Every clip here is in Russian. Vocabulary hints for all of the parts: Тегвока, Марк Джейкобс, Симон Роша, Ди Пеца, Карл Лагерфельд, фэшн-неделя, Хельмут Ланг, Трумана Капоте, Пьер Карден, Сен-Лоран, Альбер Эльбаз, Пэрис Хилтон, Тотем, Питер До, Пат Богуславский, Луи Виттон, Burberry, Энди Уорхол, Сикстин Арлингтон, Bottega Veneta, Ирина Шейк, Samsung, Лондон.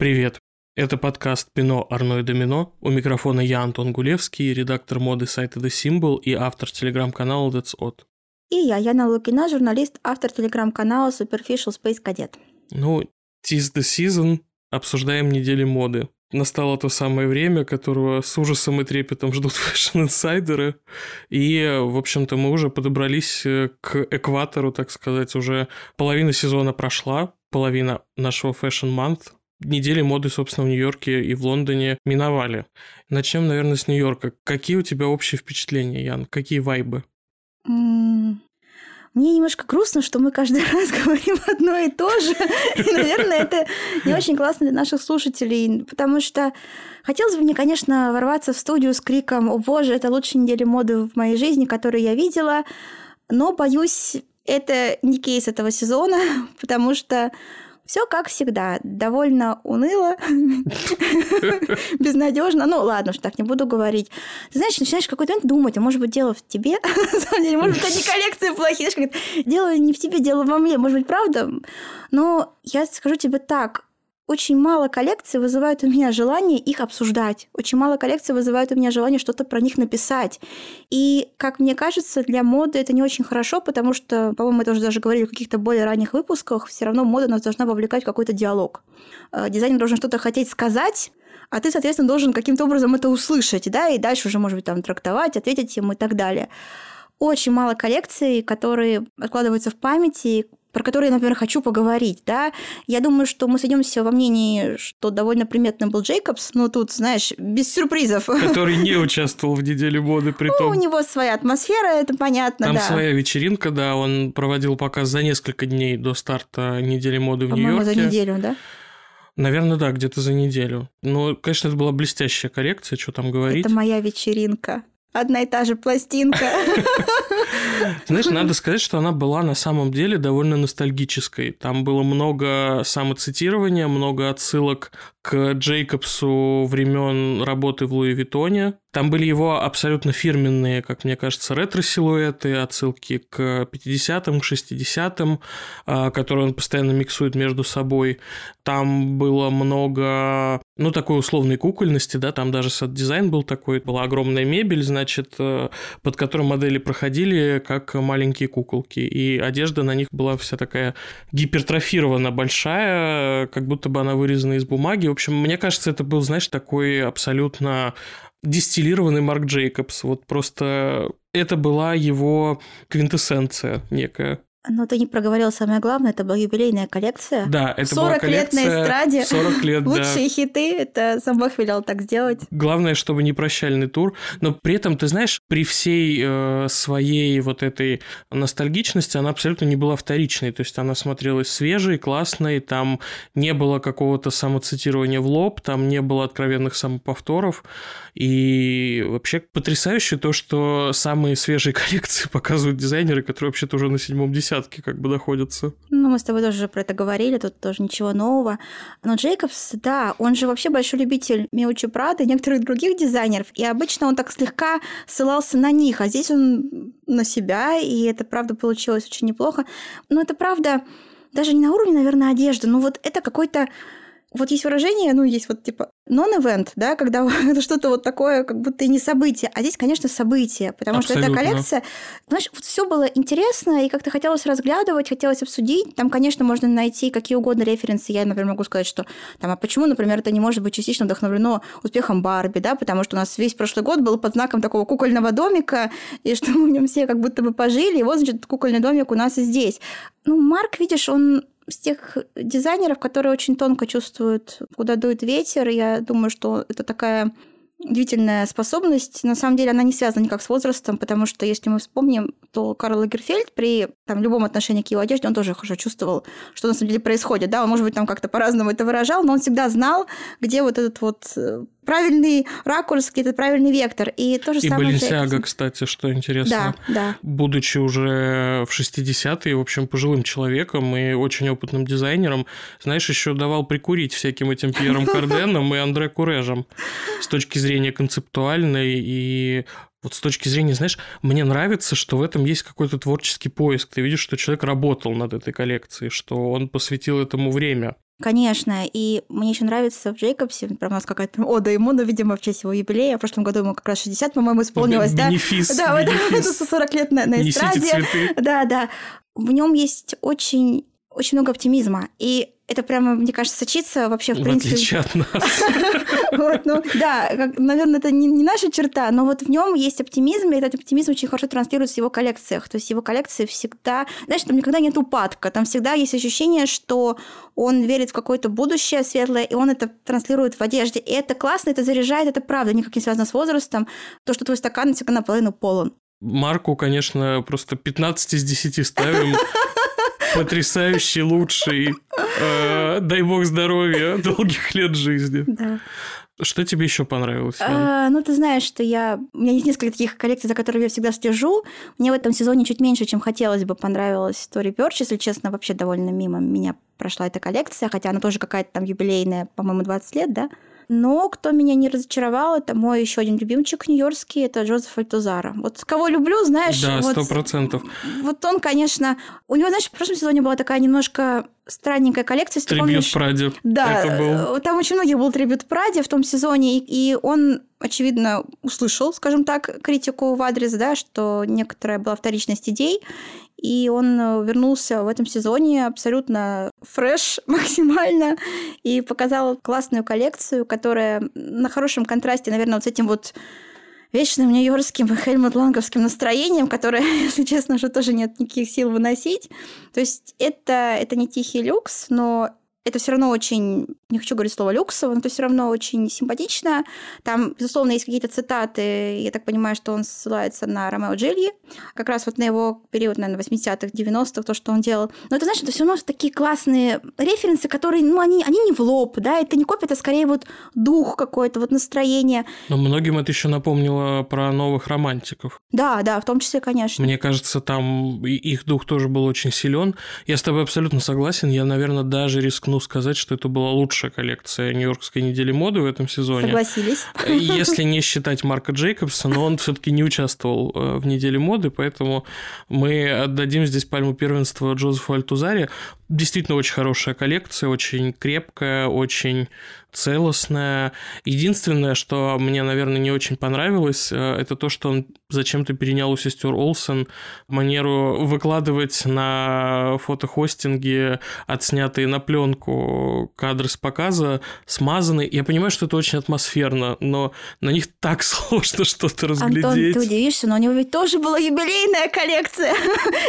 Привет! Это подкаст «Пино, Арно и Домино». У микрофона я, Антон Гулевский, редактор моды сайта The Symbol и автор телеграм-канала That's Odd. И я, Яна Лукина, журналист, автор телеграм-канала Superficial Space Cadet. Tis the season. Обсуждаем недели моды. Настало то самое время, которого с ужасом и трепетом ждут фэшн-инсайдеры. И, в общем-то, мы уже подобрались к экватору, так сказать. Уже половина сезона прошла, половина нашего Fashion Month. Недели моды, собственно, в Нью-Йорке и в Лондоне миновали. Начнем, наверное, с Нью-Йорка. Какие у тебя общие впечатления, Ян? Какие вайбы? Мне немножко грустно, что мы каждый раз говорим одно и то же. И, наверное, это не очень классно для наших слушателей, потому что хотелось бы мне, конечно, ворваться в студию с криком «О боже, это лучшая неделя моды в моей жизни, которую я видела», но, боюсь, это не кейс этого сезона, потому что все как всегда, довольно уныло, безнадежно. Ладно, уж так не буду говорить. Ты знаешь, начинаешь в какой-то момент думать, а может быть, дело в тебе? На самом деле, может быть, это не коллекции плохие. Дело не в тебе, дело во мне. Может быть, правда? Но я скажу тебе так. Очень мало коллекций вызывают у меня желание их обсуждать. Очень мало коллекций вызывают у меня желание что-то про них написать. И, как мне кажется, для моды это не очень хорошо, потому что, по-моему, мы тоже даже говорили в каких-то более ранних выпусках, все равно мода нас должна вовлекать в какой-то диалог. Дизайнер должен что-то хотеть сказать, а ты, соответственно, должен каким-то образом это услышать, да, и дальше уже, может быть, там трактовать, ответить ему и так далее. Очень мало коллекций, которые откладываются в памяти, про которые, например, хочу поговорить, да. Я думаю, что мы сойдемся во мнении, что довольно приметным был Джейкобс, но тут, знаешь, без сюрпризов. Который не участвовал в неделе моды, при том. У него своя атмосфера, это понятно, да. Там своя вечеринка, да, он проводил показ за несколько дней до старта недели моды в Нью-Йорке. По-моему, за неделю, да? Наверное, да, где-то за неделю. Но, конечно, это была блестящая коррекция, что там говорить. Это моя вечеринка. Одна и та же пластинка. Знаешь, надо сказать, что она была на самом деле довольно ностальгической. Там было много самоцитирования, много отсылок к Джейкобсу времен работы в Луи Виттоне. Там были его абсолютно фирменные, как мне кажется, ретро-силуэты, отсылки к 50-м, к 60-м, которые он постоянно миксует между собой. Там было много, такой условной кукольности, да, там даже сет-дизайн был такой, была огромная мебель, значит, под которой модели проходили как маленькие куколки, и одежда на них была вся такая гипертрофирована, большая, как будто бы она вырезана из бумаги. В общем, мне кажется, это был, знаешь, такой абсолютно дистиллированный Марк Джейкобс. Вот просто это была его квинтэссенция некая. Но ты не проговорил самое главное, это была юбилейная коллекция. Да, это была коллекция. 40 лет на эстраде. 40 лет, да. Лучшие хиты, это сам Бог велел так сделать. Главное, чтобы не прощальный тур. Но при этом, ты знаешь, при всей своей вот этой ностальгичности она абсолютно не была вторичной. То есть она смотрелась свежей, классной, там не было какого-то самоцитирования в лоб, там не было откровенных самоповторов. И вообще потрясающе то, что самые свежие коллекции показывают дизайнеры, которые вообще-то уже на седьмом десятке как бы находятся. Мы с тобой тоже про это говорили, тут тоже ничего нового. Но Джейкобс, да, он же вообще большой любитель Миучи Прада и некоторых других дизайнеров, и обычно он так слегка ссылался на них, а здесь он на себя, и это, правда, получилось очень неплохо. Но это, правда, даже не на уровне, наверное, одежды, но вот это какой-то... Вот есть выражение, есть вот типа non-event, да, когда это что-то вот такое, как будто и не событие. А здесь, конечно, событие, потому абсолютно. Что эта коллекция... Знаешь, вот все было интересно, и как-то хотелось разглядывать, хотелось обсудить. Там, конечно, можно найти какие угодно референсы. Я, например, могу сказать, что там, а почему, например, это не может быть частично вдохновлено успехом Барби, да, потому что у нас весь прошлый год был под знаком такого кукольного домика, и что мы в нем все как будто бы пожили, и вот, значит, кукольный домик у нас и здесь. Марк, видишь, он... с тех дизайнеров, которые очень тонко чувствуют, куда дует ветер. Я думаю, что это такая удивительная способность. На самом деле она не связана никак с возрастом, потому что, если мы вспомним, то Карл Лагерфельд при любом отношении к его одежде, он тоже хорошо чувствовал, что на самом деле происходит. Да, он, может быть, там как-то по-разному это выражал, но он всегда знал, где вот этот вот правильный ракурс, где-то правильный вектор. И то же самое... И Баленсиага, кстати, что интересно. Да, да. Будучи уже в 60-е, в общем, пожилым человеком и очень опытным дизайнером, знаешь, еще давал прикурить всяким этим Пьером Карденом и Андре Курежем с точки зрения концептуальной и... Вот с точки зрения, знаешь, мне нравится, что в этом есть какой-то творческий поиск. Ты видишь, что человек работал над этой коллекцией, что он посвятил этому время. Конечно, и мне еще нравится в Джейкобсе, прям у нас какая-то ода ему, но, видимо, в честь его юбилея. В прошлом году ему как раз 60, по-моему, исполнилось, да? Бенефис. Да, вот это 40 лет на эстраде. Да, да. В нем есть очень, очень много оптимизма, и это прямо, мне кажется, сочится вообще в принципе. В отличие от нас. Да, наверное, это не наша черта, но вот в нем есть оптимизм, и этот оптимизм очень хорошо транслируется в его коллекциях. То есть его коллекции всегда... Знаешь, там никогда нет упадка, там всегда есть ощущение, что он верит в какое-то будущее светлое, и он это транслирует в одежде. И это классно, это заряжает, это правда, никак не связано с возрастом. То, что твой стакан всегда наполовину полон. Марку, конечно, просто 15 из 10 ставим. Потрясающий, лучший. Дай бог здоровья, долгих лет жизни. Да. Что тебе еще понравилось? Ну, ты знаешь, что у меня есть несколько таких коллекций, за которыми я всегда слежу. Мне в этом сезоне чуть меньше, чем хотелось бы, понравилась Story Perch. Если честно, вообще довольно мимо меня прошла эта коллекция, хотя она тоже какая-то там юбилейная, по-моему, 20 лет, да? Но кто меня не разочаровал, это мой еще один любимчик нью-йоркский, это Джозеф Альтузара. Вот кого люблю, знаешь... Да, 100%. Вот он, конечно... У него, знаешь, в прошлом сезоне была такая немножко странненькая коллекция. Трибьют Праде. Да, это был... там очень многих был трибьют Праде в том сезоне, и он, очевидно, услышал, скажем так, критику в адрес, да, что некоторая была вторичность идей, и он вернулся в этом сезоне абсолютно фреш максимально и показал классную коллекцию, которая на хорошем контрасте, наверное, вот с этим вот вечным нью-йоркским и Хельмут Ланговским настроением, которое, если честно, уже тоже нет никаких сил выносить. То есть это не тихий люкс, но это все равно очень, не хочу говорить слово люксово, но это все равно очень симпатично. Там, безусловно, есть какие-то цитаты. Я так понимаю, что он ссылается на Ромео Джильи. Как раз вот на его период, наверное, 80-х, 90-х, то, что он делал. Но это, знаешь, это все равно такие классные референсы, которые, ну, они не в лоб, да, это не копия, это скорее вот дух какой-то, вот настроение. Но многим это еще напомнило про новых романтиков. Да, да, в том числе, конечно. Мне кажется, там их дух тоже был очень силен. Я с тобой абсолютно согласен. Я, наверное, даже рискну сказать, что это была лучшая коллекция Нью-Йоркской недели моды в этом сезоне. Согласились. Если не считать Марка Джейкобса, но он все-таки не участвовал в неделе моды, поэтому мы отдадим здесь пальму первенства Джозефу Альтузаре. Действительно очень хорошая коллекция, очень крепкая, очень целостная. Единственное, что мне, наверное, не очень понравилось, это то, что он зачем-то перенял у сестер Олсен манеру выкладывать на фотохостинге отснятые на пленку кадры с показа, смазанные. Я понимаю, что это очень атмосферно, но на них так сложно что-то разглядеть. Антон, ты удивишься, но у него ведь тоже была юбилейная коллекция.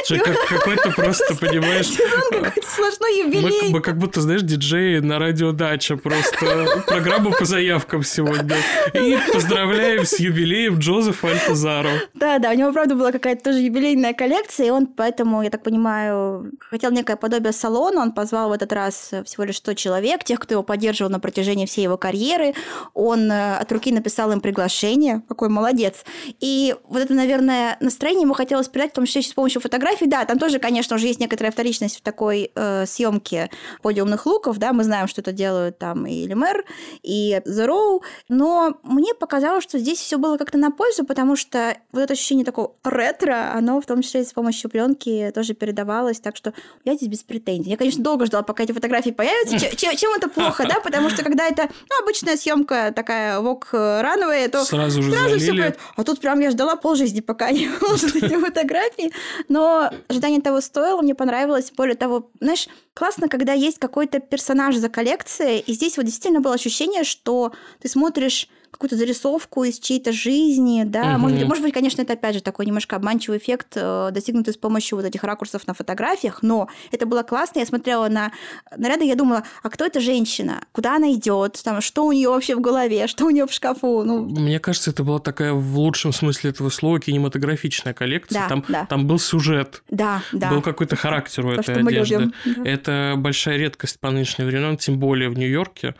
Какой-то просто, понимаешь... Сезон какой-то сложной юбилей. Мы как будто, знаешь, диджеи на радио «Дача» просто... Программа по заявкам сегодня. И поздравляем с юбилеем Джозефа Альтузара. Да-да, у него, правда, была какая-то тоже юбилейная коллекция, и он поэтому, я так понимаю, хотел некое подобие салона. Он позвал в этот раз всего лишь 100 человек, тех, кто его поддерживал на протяжении всей его карьеры. Он от руки написал им приглашение. Какой молодец. И вот это, наверное, настроение ему хотелось передать, в том числе с помощью фотографий. Да, там тоже, конечно, уже есть некоторая вторичность в такой съемке подиумных луков. Да, мы знаем, что это делают там и Лемер, и The Row, но мне показалось, что здесь все было как-то на пользу, потому что вот это ощущение такого ретро, оно в том числе с помощью пленки тоже передавалось, так что я здесь без претензий. Я, конечно, долго ждала, пока эти фотографии появятся. Чем это плохо, да? Потому что когда это обычная съемка такая вок-рановая, то сразу все будет. А тут прям я ждала полжизни, пока не выложат эти фотографии, но ожидание того стоило, мне понравилось. Более того, знаешь, классно, когда есть какой-то персонаж за коллекцией, и здесь вот действительно было ощущение, что ты смотришь какую-то зарисовку из чьей-то жизни, да, может быть, конечно, это опять же такой немножко обманчивый эффект, достигнутый с помощью вот этих ракурсов на фотографиях, но это было классно, я смотрела на наряды, я думала, а кто эта женщина, куда она идет, там, что у нее вообще в голове, что у нее в шкафу, ну... Мне кажется, это была такая в лучшем смысле этого слова кинематографичная коллекция, да, там был сюжет, да. Был какой-то характер у этой одежды, это большая редкость по нынешним временам, тем более в Нью-Йорке.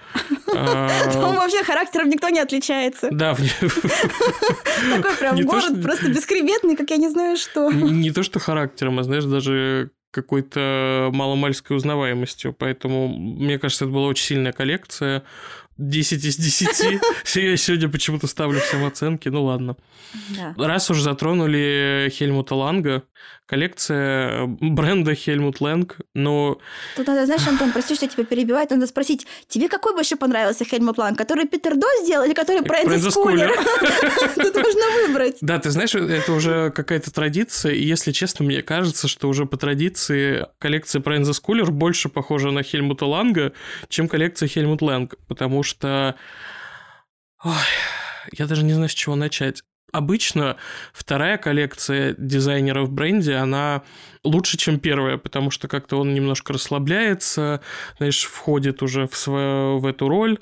Там вообще характером никто не отличается. Да, такой прям город просто бескребетный, как я не знаю что. Не то что характером, а, знаешь, даже какой-то маломальской узнаваемостью. Поэтому, мне кажется, это была очень сильная коллекция. 10 из 10. Я сегодня почему-то ставлю всем оценки. Ну ладно. Да. Раз уж затронули Хельмута Ланга, коллекция бренда Helmut Lang, но... Тут надо, знаешь, Антон, прости, что тебя перебивает, надо спросить, тебе какой больше понравился Helmut Lang? Который Питер До сделал или который Проэнза Скулер? Тут можно выбрать. Да, ты знаешь, это уже какая-то традиция, и, если честно, мне кажется, что уже по традиции коллекция Проэнза Скулер больше похожа на Хельмута Ланга, чем коллекция Helmut Lang, потому что... Ой, я даже не знаю, с чего начать. Обычно вторая коллекция дизайнера в бренде, она лучше, чем первая, потому что как-то он немножко расслабляется, знаешь, входит уже в эту роль.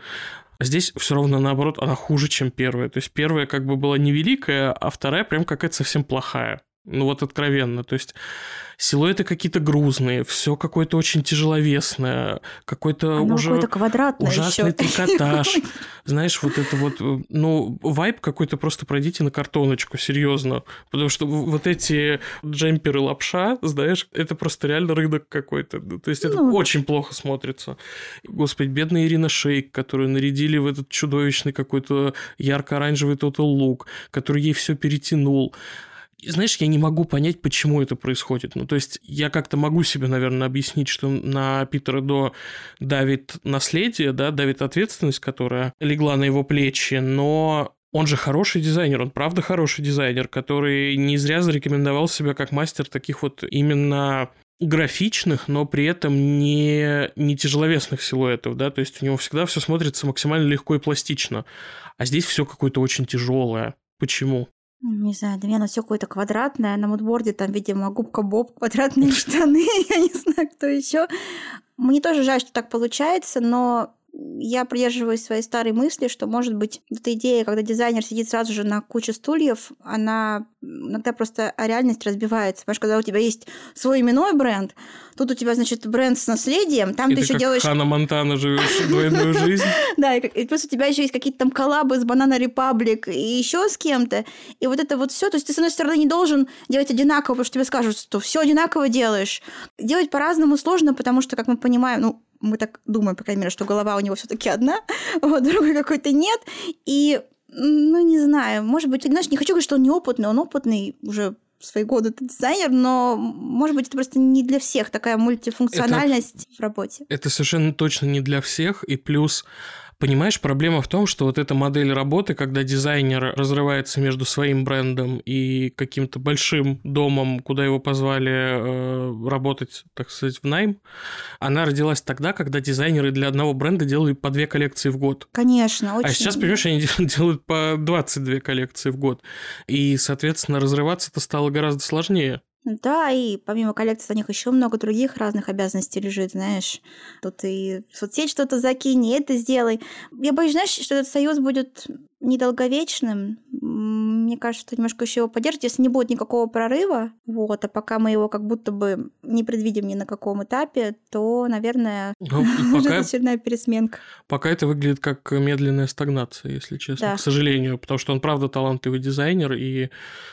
Здесь все равно наоборот, она хуже, чем первая. То есть первая как бы была невеликая, а вторая прям какая-то совсем плохая. Ну вот откровенно, то есть силуэты какие-то грузные, все какое-то очень тяжеловесное, какой-то уже ужасный трикотаж. Знаешь, вот это вот, ну, вайб какой-то, просто пройдите на картоночку, серьезно. Потому что вот эти джемперы лапша, знаешь, это просто реально рынок какой-то. То есть это очень плохо смотрится. Господи, бедная Ирина Шейк, которую нарядили в этот чудовищный какой-то ярко-оранжевый тотал-лук, который ей все перетянул. Знаешь, я не могу понять, почему это происходит. Ну, то есть, я как-то могу себе, наверное, объяснить, что на Питера До давит наследие, да, давит ответственность, которая легла на его плечи, но он же хороший дизайнер, он правда хороший дизайнер, который не зря зарекомендовал себя как мастер таких вот именно... графичных, но при этом не тяжеловесных силуэтов, да, то есть у него всегда все смотрится максимально легко и пластично, а здесь все какое-то очень тяжелое. Почему? Не знаю, для меня оно все какое-то квадратное. На мудборде там, видимо, губка Боб, квадратные штаны, я не знаю, кто еще. Мне тоже жаль, что так получается, но я придерживаюсь своей старой мысли, что, может быть, эта идея, когда дизайнер сидит сразу же на куче стульев, она иногда просто реальность разбивается. Потому что когда у тебя есть свой именной бренд, тут у тебя, значит, бренд с наследием, там и ты еще делаешь... Ханна Монтана живешь двойную жизнь. Да, и плюс у тебя еще есть какие-то там коллабы с Банана Репаблик и еще с кем-то. И вот это вот все. То есть ты, с одной стороны, не должен делать одинаково, потому что тебе скажут, что все одинаково делаешь. Делать по-разному сложно, потому что, как мы понимаем, ну, мы так думаем, по крайней мере, что голова у него все-таки одна, вот, другой какой-то нет. И, ну, не знаю, может быть, знаешь, не хочу говорить, что он неопытный, он опытный уже в свои годы, ты дизайнер, но, может быть, это просто не для всех такая мультифункциональность в работе. Это совершенно точно не для всех, и плюс... Понимаешь, проблема в том, что вот эта модель работы, когда дизайнер разрывается между своим брендом и каким-то большим домом, куда его позвали работать, так сказать, в найм, она родилась тогда, когда дизайнеры для одного бренда делали по 2 коллекции в год. Конечно, очень. А сейчас, понимаешь, они делают по 22 коллекции в год. И, соответственно, разрываться-то стало гораздо сложнее. Да, и помимо коллекции у них еще много других разных обязанностей лежит, знаешь. Тут и в соцсеть что-то закинь, и это сделай. Я боюсь, знаешь, что этот союз будет недолговечным. Мне кажется, что немножко еще его поддержат, если не будет никакого прорыва. Вот, а пока мы его как будто бы не предвидим ни на каком этапе, то, наверное, уже очередная пересменка. Пока это выглядит как медленная стагнация, если честно, да. К сожалению. Потому что он, правда, талантливый дизайнер, и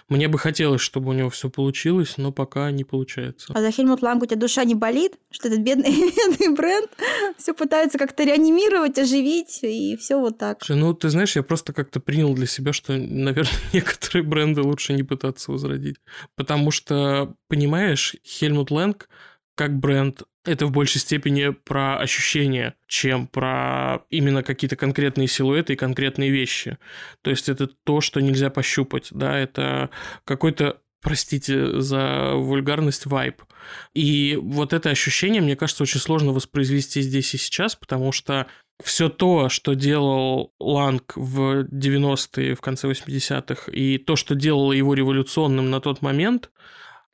мне бы хотелось, чтобы у него все получилось, но пока не получается. А за Helmut Lang у тебя душа не болит? Что этот бедный бренд все пытаются как-то реанимировать, оживить, и все вот так. Ну, ты знаешь, я просто как-то принял для себя, что, наверное, некоторые бренды лучше не пытаться возродить. Потому что, понимаешь, Helmut Lang как бренд, это в большей степени про ощущения, чем про именно какие-то конкретные силуэты и конкретные вещи. То есть это то, что нельзя пощупать, да, это какой-то, простите за вульгарность, вайб. И вот это ощущение, мне кажется, очень сложно воспроизвести здесь и сейчас, потому что все то, что делал Ланг в 90-е, в конце 80-х, и то, что делало его революционным на тот момент,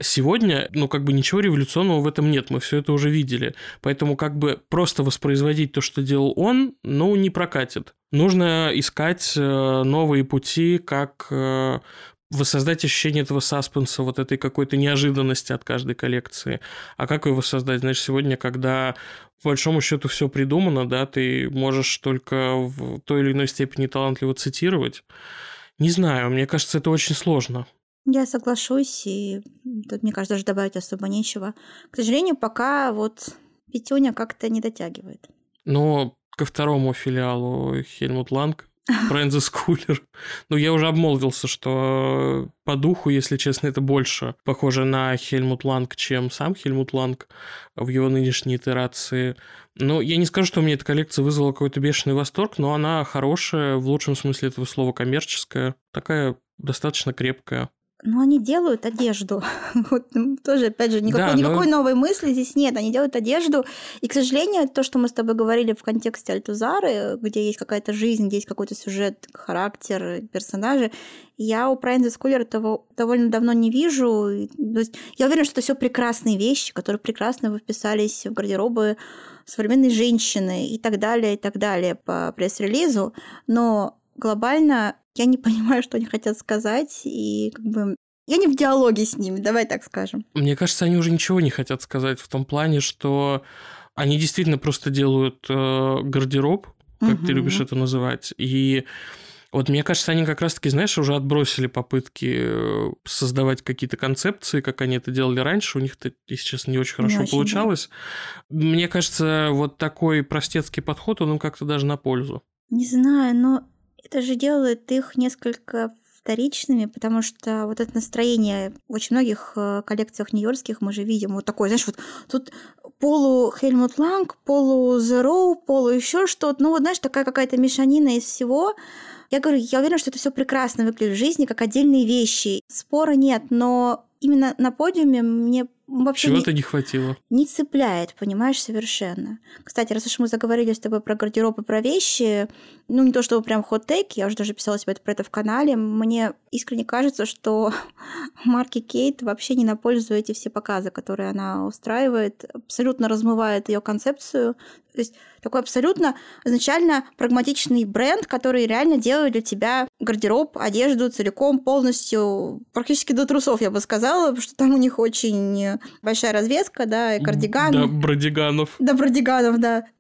сегодня, ну, как бы ничего революционного в этом нет, мы все это уже видели. Поэтому как бы просто воспроизводить то, что делал он, ну, не прокатит. Нужно искать новые пути, как... воссоздать ощущение этого саспенса, вот этой какой-то неожиданности от каждой коллекции. А как его воссоздать? Значит, сегодня, когда по большому счету все придумано, да, ты можешь только в той или иной степени талантливо цитировать. Не знаю, мне кажется, это очень сложно. Я соглашусь, и тут, мне кажется, даже добавить особо нечего. К сожалению, пока вот Петюня как-то не дотягивает. Но... ко второму филиалу Хельмут Ланг. Проэнза Скулер. Ну, я уже обмолвился, что по духу, если честно, это больше похоже на Хельмут Ланг, чем сам Хельмут Ланг в его нынешней итерации. Ну, я не скажу, что у меня эта коллекция вызвала какой-то бешеный восторг, но она хорошая, в лучшем смысле этого слова коммерческая, такая достаточно крепкая. Ну, они делают одежду. Вот, тоже, опять же, никакой новой мысли здесь нет. Они делают одежду. И, к сожалению, то, что мы с тобой говорили в контексте Альтузары, где есть какая-то жизнь, где есть какой-то сюжет, характер, персонажи, я у Проэнза Скулера того довольно давно не вижу. То есть, я уверена, что это все прекрасные вещи, которые прекрасно вписались в гардеробы современной женщины и так далее по пресс-релизу. Но глобально... Я не понимаю, что они хотят сказать, и как бы я не в диалоге с ними, давай так скажем. Мне кажется, они уже ничего не хотят сказать в том плане, что они действительно просто делают гардероб, как ты любишь это называть, и вот мне кажется, они как раз-таки, знаешь, уже отбросили попытки создавать какие-то концепции, как они это делали раньше, у них это, если честно, не очень хорошо получалось. Да. Мне кажется, вот такой простецкий подход, он им как-то даже на пользу. Не знаю, но... Это же делает их несколько вторичными, потому что вот это настроение в очень многих коллекциях нью-йоркских мы же видим вот такое, знаешь, вот тут полу Хельмут Ланг, полу The Row, полу еще что-то, ну вот знаешь, такая какая-то мешанина из всего. Я говорю, я уверена, что это все прекрасно выглядит в жизни, как отдельные вещи. Спора нет, но именно на подиуме мне вообще чего-то не хватило. Не цепляет, понимаешь, совершенно. Кстати, раз уж мы заговорили с тобой про гардероб и про вещи, ну, не то чтобы прям хот-тейк, я уже даже писала себе про это в канале, мне искренне кажется, что марки Кейт вообще не на пользу эти все показы, которые она устраивает, абсолютно размывает ее концепцию. То есть такой абсолютно изначально прагматичный бренд, который реально делает для тебя гардероб, одежду целиком, полностью, практически до трусов, я бы сказала, потому что там у них очень... большая развеска, да, и кардиганы. Да, бродиганов.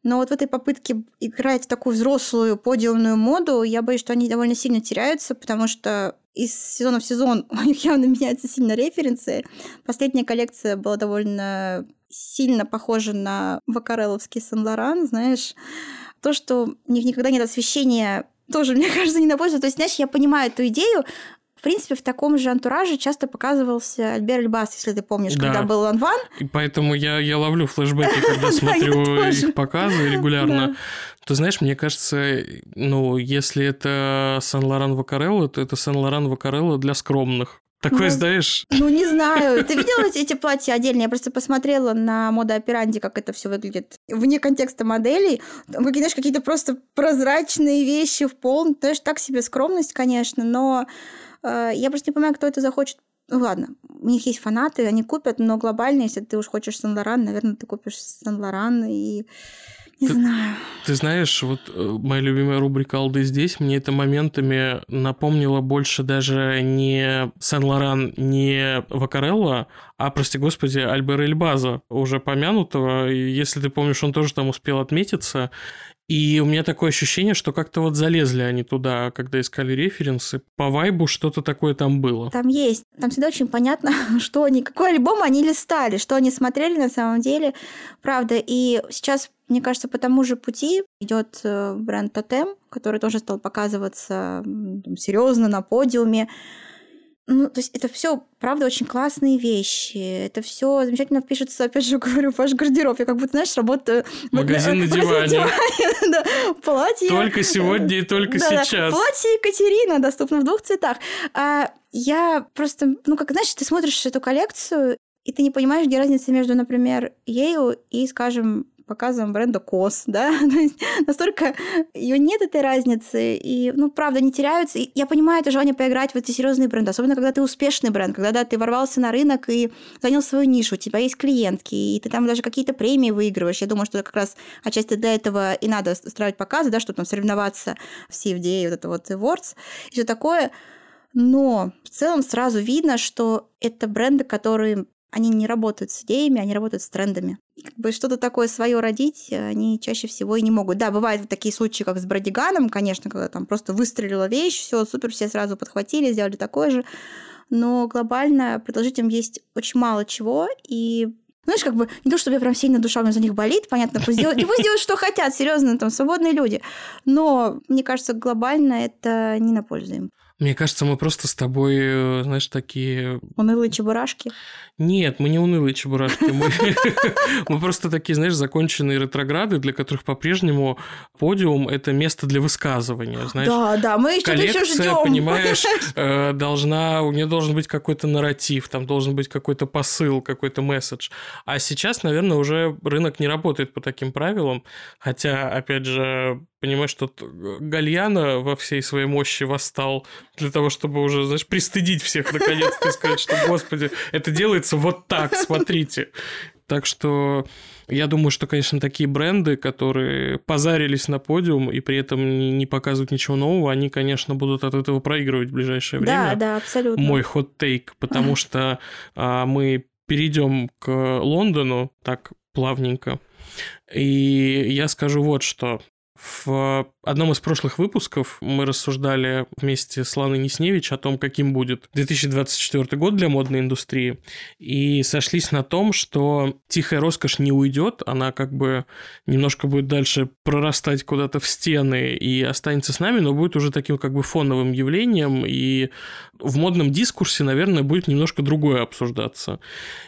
Но вот в этой попытке играть в такую взрослую подиумную моду, я боюсь, что они довольно сильно теряются, потому что из сезона в сезон у них явно меняются сильно референсы. Последняя коллекция была довольно сильно похожа на вакареловский Сен-Лоран, знаешь. То, что у них никогда нет освещения, тоже, мне кажется, не на пользу. То есть, знаешь, я понимаю эту идею. В принципе, в таком же антураже часто показывался Альбер Эльбас, если ты помнишь, да. Когда был Ланван. И поэтому я ловлю флешбеки, когда смотрю их показы регулярно. Ты знаешь, мне кажется, ну, если это Сен-Лоран Вакарелло, то это Сен-Лоран Вакарелло для скромных. Такое, ну, знаешь... Ну, не знаю. Ты видела эти платья отдельные? Я просто посмотрела на модооперанде, как это все выглядит. Вне контекста моделей. Знаешь, какие-то просто прозрачные вещи в полном. Знаешь, так себе скромность, конечно, но я просто не понимаю, кто это захочет. Ну, ладно, у них есть фанаты, они купят, но глобально, если ты уж хочешь Сен-Лоран, наверное, ты купишь Сен-Лоран и... Не знаю. Ты знаешь, вот моя любимая рубрика «Алды здесь» мне это моментами напомнило больше даже не Сен-Лоран, не Вакарелло, а, прости господи, Альбера Эльбаза, уже помянутого. И, если ты помнишь, он тоже там успел отметиться. И у меня такое ощущение, что как-то вот залезли они туда, когда искали референсы. По вайбу что-то такое там было. Там есть. Там всегда очень понятно, что они, какой альбом они листали, что они смотрели на самом деле. Правда. И сейчас, мне кажется, по тому же пути идет бренд Тотем, который тоже стал показываться серьезно на подиуме. Ну, то есть это все, правда, очень классные вещи. Это все замечательно впишется, опять же, говорю, в ваш гардероб. Я как будто, знаешь, работаю... Магазин на диване. Да, платье. Только сегодня и только сейчас. Платье Екатерина доступно в 2 цветах. Я просто... Ну, как, знаешь, ты смотришь эту коллекцию, и ты не понимаешь, где разница между, например, ею и, скажем, показываем бренда Кос, да, то есть настолько ее нет этой разницы, и, ну, правда, не теряются. И я понимаю это желание поиграть в эти серьезные бренды, особенно когда ты успешный бренд, когда, да, ты ворвался на рынок и занял свою нишу, у тебя есть клиентки, и ты там даже какие-то премии выигрываешь. Я думаю, что как раз отчасти для этого и надо устраивать показы, да, чтобы там соревноваться в CFDA, вот это вот Awards и все такое. Но в целом сразу видно, что это бренды, которые... Они не работают с идеями, они работают с трендами. И как бы что-то такое свое родить они чаще всего и не могут. Да, бывают вот такие случаи, как с Бродиганом, конечно, когда там просто выстрелила вещь, все супер, все сразу подхватили, сделали такое же. Но глобально предложить им есть очень мало чего, и Знаешь, как бы, не то чтобы я прям сильно душа за них болит, понятно, пусть делают, что хотят, серьезно, там, свободные люди. Но, мне кажется, глобально это не на пользу им. Мне кажется, мы просто с тобой, знаешь, такие... Унылые чебурашки? Нет, мы не унылые чебурашки. Мы просто такие, знаешь, законченные ретрограды, для которых по-прежнему подиум – это место для высказывания. Да, да, мы что-то еще ждем. Понимаешь, у нее должен быть какой-то нарратив, там должен быть какой-то посыл, какой-то месседж. А сейчас, наверное, уже рынок не работает по таким правилам. Хотя, опять же... Понимаешь, что Гальяно во всей своей мощи восстал для того, чтобы уже, знаешь, пристыдить всех наконец-то и сказать, что, господи, это делается вот так, смотрите. Так что я думаю, что, конечно, такие бренды, которые позарились на подиум и при этом не показывают ничего нового, они, конечно, будут от этого проигрывать в ближайшее время. Да, да, абсолютно. Мой хот-тейк, потому что мы перейдем к Лондону так плавненько, и я скажу вот что. В одном из прошлых выпусков мы рассуждали вместе с Ланой Несневич о том, каким будет 2024 год для модной индустрии, и сошлись на том, что тихая роскошь не уйдет, она как бы немножко будет дальше прорастать куда-то в стены и останется с нами, но будет уже таким как бы фоновым явлением, и в модном дискурсе, наверное, будет немножко другое обсуждаться.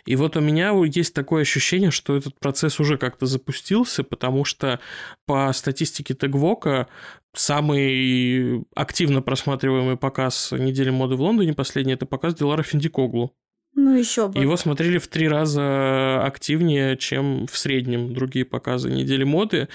И вот у меня есть такое ощущение, что этот процесс уже как-то запустился, потому что по статистике Тегвока самый активно просматриваемый показ недели моды в Лондоне последний — это показ Дилары Финдикоглу. Ну, еще бы. Его смотрели в 3 раза активнее, чем в среднем другие показы недели моды.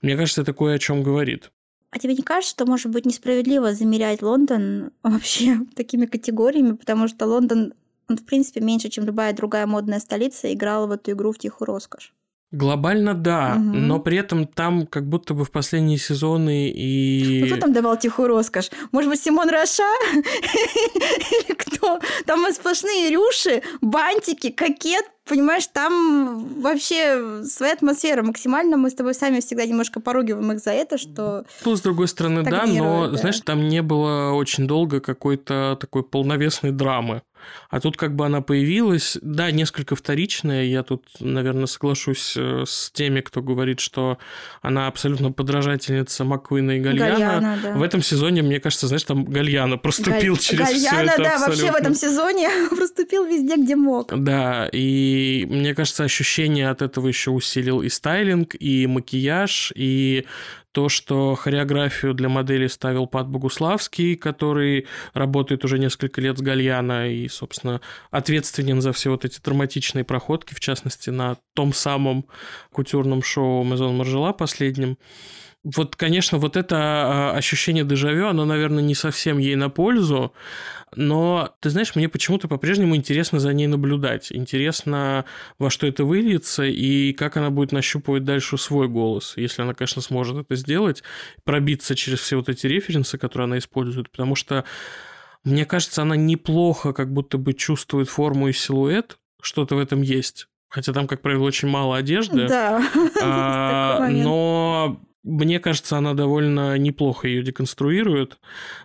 Мне кажется, это кое о чем говорит. А тебе не кажется, что, может быть, несправедливо замерять Лондон вообще такими категориями? Потому что Лондон, он, в принципе, меньше, чем любая другая модная столица, играл в эту игру в тихую роскошь. Глобально, да, но при этом там как будто бы в последние сезоны и... Ну, кто там давал тихую роскошь? Может быть, Симон Роша? Или кто? Там сплошные рюши, бантики, кокет, понимаешь, там вообще своя атмосфера максимально. Мы с тобой сами всегда немножко поругиваем их за это, что... Ну, с другой стороны, да, но, знаешь, там не было очень долго какой-то такой полновесной драмы. А тут как бы она появилась, да, несколько вторичная, я тут, наверное, соглашусь с теми, кто говорит, что она абсолютно подражательница Маккуина и Гальяно. Да. В этом сезоне, мне кажется, знаешь, там Гальяно проступил через все это абсолютно. Гальяно, да, вообще в этом сезоне проступил везде, где мог. Да, и мне кажется, ощущение от этого еще усилил и стайлинг, и макияж, и... То, что хореографию для модели ставил Пат Богуславский, который работает уже несколько лет с Гальяно и, собственно, ответственен за все вот эти драматичные проходки, в частности, на том самом кутюрном шоу «Мезон Маржела» последнем. Вот, конечно, вот это ощущение дежавю, оно, наверное, не совсем ей на пользу, но, ты знаешь, мне почему-то по-прежнему интересно за ней наблюдать, интересно, во что это выльется и как она будет нащупывать дальше свой голос, если она, конечно, сможет это сделать, пробиться через все вот эти референсы, которые она использует, потому что, мне кажется, она неплохо как будто бы чувствует форму и силуэт, что-то в этом есть, хотя там, как правило, очень мало одежды, но... Мне кажется, она довольно неплохо ее деконструирует,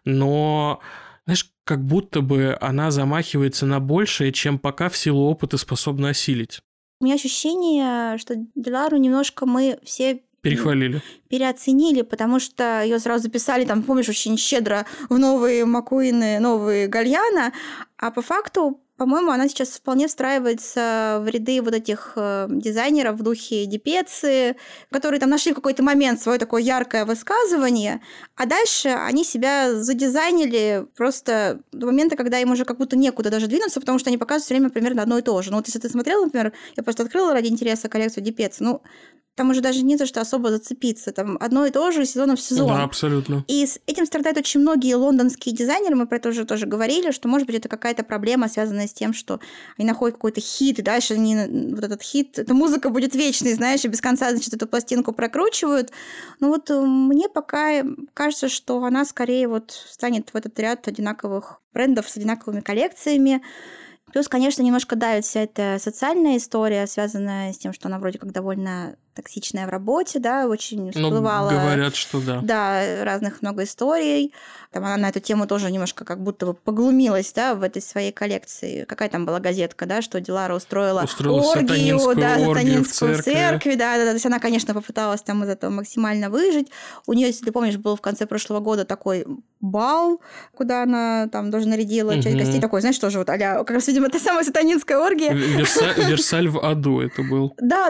но, знаешь, как будто бы она замахивается на большее, чем пока в силу опыта способна осилить. У меня ощущение, что Дилару немножко мы все... Перехвалили. Переоценили, потому что ее сразу записали, там, помнишь, очень щедро в новые Маккуины, новые Гальяно, а по факту... По-моему, она сейчас вполне встраивается в ряды вот этих дизайнеров в духе Ди Пецы, которые там нашли в какой-то момент свое такое яркое высказывание, а дальше они себя задизайнили просто до момента, когда им уже как будто некуда даже двинуться, потому что они показывают все время примерно одно и то же. Ну вот если ты смотрела, например, я просто открыла ради интереса коллекцию Ди Пецы, ну... Там уже даже не за что особо зацепиться. Там одно и то же из сезона в сезон. Да, абсолютно. И с этим страдают очень многие лондонские дизайнеры. Мы про это уже тоже говорили, что, может быть, это какая-то проблема, связанная с тем, что они находят какой-то хит, и дальше они вот этот хит... Эта музыка будет вечной, знаешь, и без конца, значит, эту пластинку прокручивают. Но вот мне пока кажется, что она скорее вот встанет в этот ряд одинаковых брендов с одинаковыми коллекциями. Плюс, конечно, немножко давит вся эта социальная история, связанная с тем, что она вроде как довольно... токсичная в работе, да, очень всплывала. Ну, говорят, что да. Да, разных много историй. Там она на эту тему тоже немножко как будто бы поглумилась, да, в этой своей коллекции. Какая там была газетка, да, что Дилара устроила оргию, да, сатанинскую в церкви, да. То есть она, конечно, попыталась там из этого максимально выжить. У нее, если ты помнишь, был в конце прошлого года такой бал, куда она там тоже нарядила часть гостей. Такой, знаешь, тоже вот а-ля, как раз, видимо, это самая сатанинская оргия. Версаль в аду это был. Да.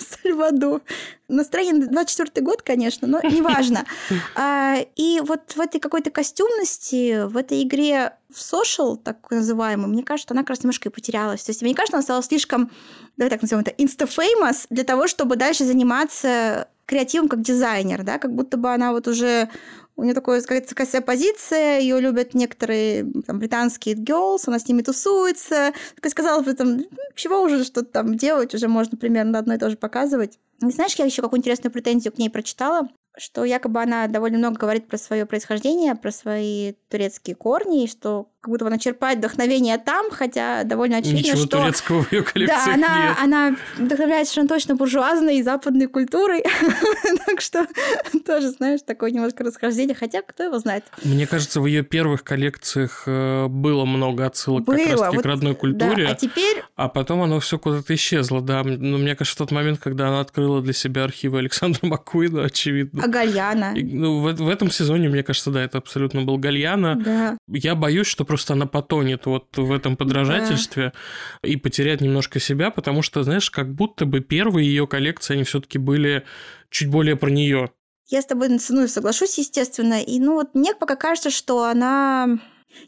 Сальваду. Настроение 24-й год, конечно, но неважно. И вот в этой какой-то костюмности, в этой игре в social, так называемой, мне кажется, она как раз немножко и потерялась. То есть, мне кажется, она стала слишком, давай так назовем это, инстафеймос для того, чтобы дальше заниматься креативом как дизайнер, да, как будто бы она вот уже... У нее такая какая-то позиция, ее любят некоторые там, британские girls, она с ними тусуется. Так и сказала при этом, чего уже что-то там делать, уже можно примерно одно и то же показывать. И знаешь, я еще какую интересную претензию к ней прочитала, что якобы она довольно много говорит про свое происхождение, про свои турецкие корни, и что как будто бы она черпает вдохновение там, хотя довольно очевидно, что... Ничего турецкого в ее коллекциях нет. Да, она вдохновляется совершенно точно буржуазной и западной культурой, так что тоже, знаешь, такое немножко расхождение, хотя кто его знает. Мне кажется, в ее первых коллекциях было много отсылок как раз-таки к родной культуре, а теперь... А потом оно все куда-то исчезло, да. Но мне кажется, в тот момент, когда она открыла для себя архивы Александра Маккуина, очевидно. А Гальяно. Ну, в этом сезоне, мне кажется, да, это абсолютно был Гальяно. Да. Я боюсь, что просто она потонет вот в этом подражательстве и потеряет немножко себя, потому что, знаешь, как будто бы первые ее коллекции, они все-таки были чуть более про нее. Я с тобой на цену соглашусь, естественно. И ну вот мне пока кажется, что она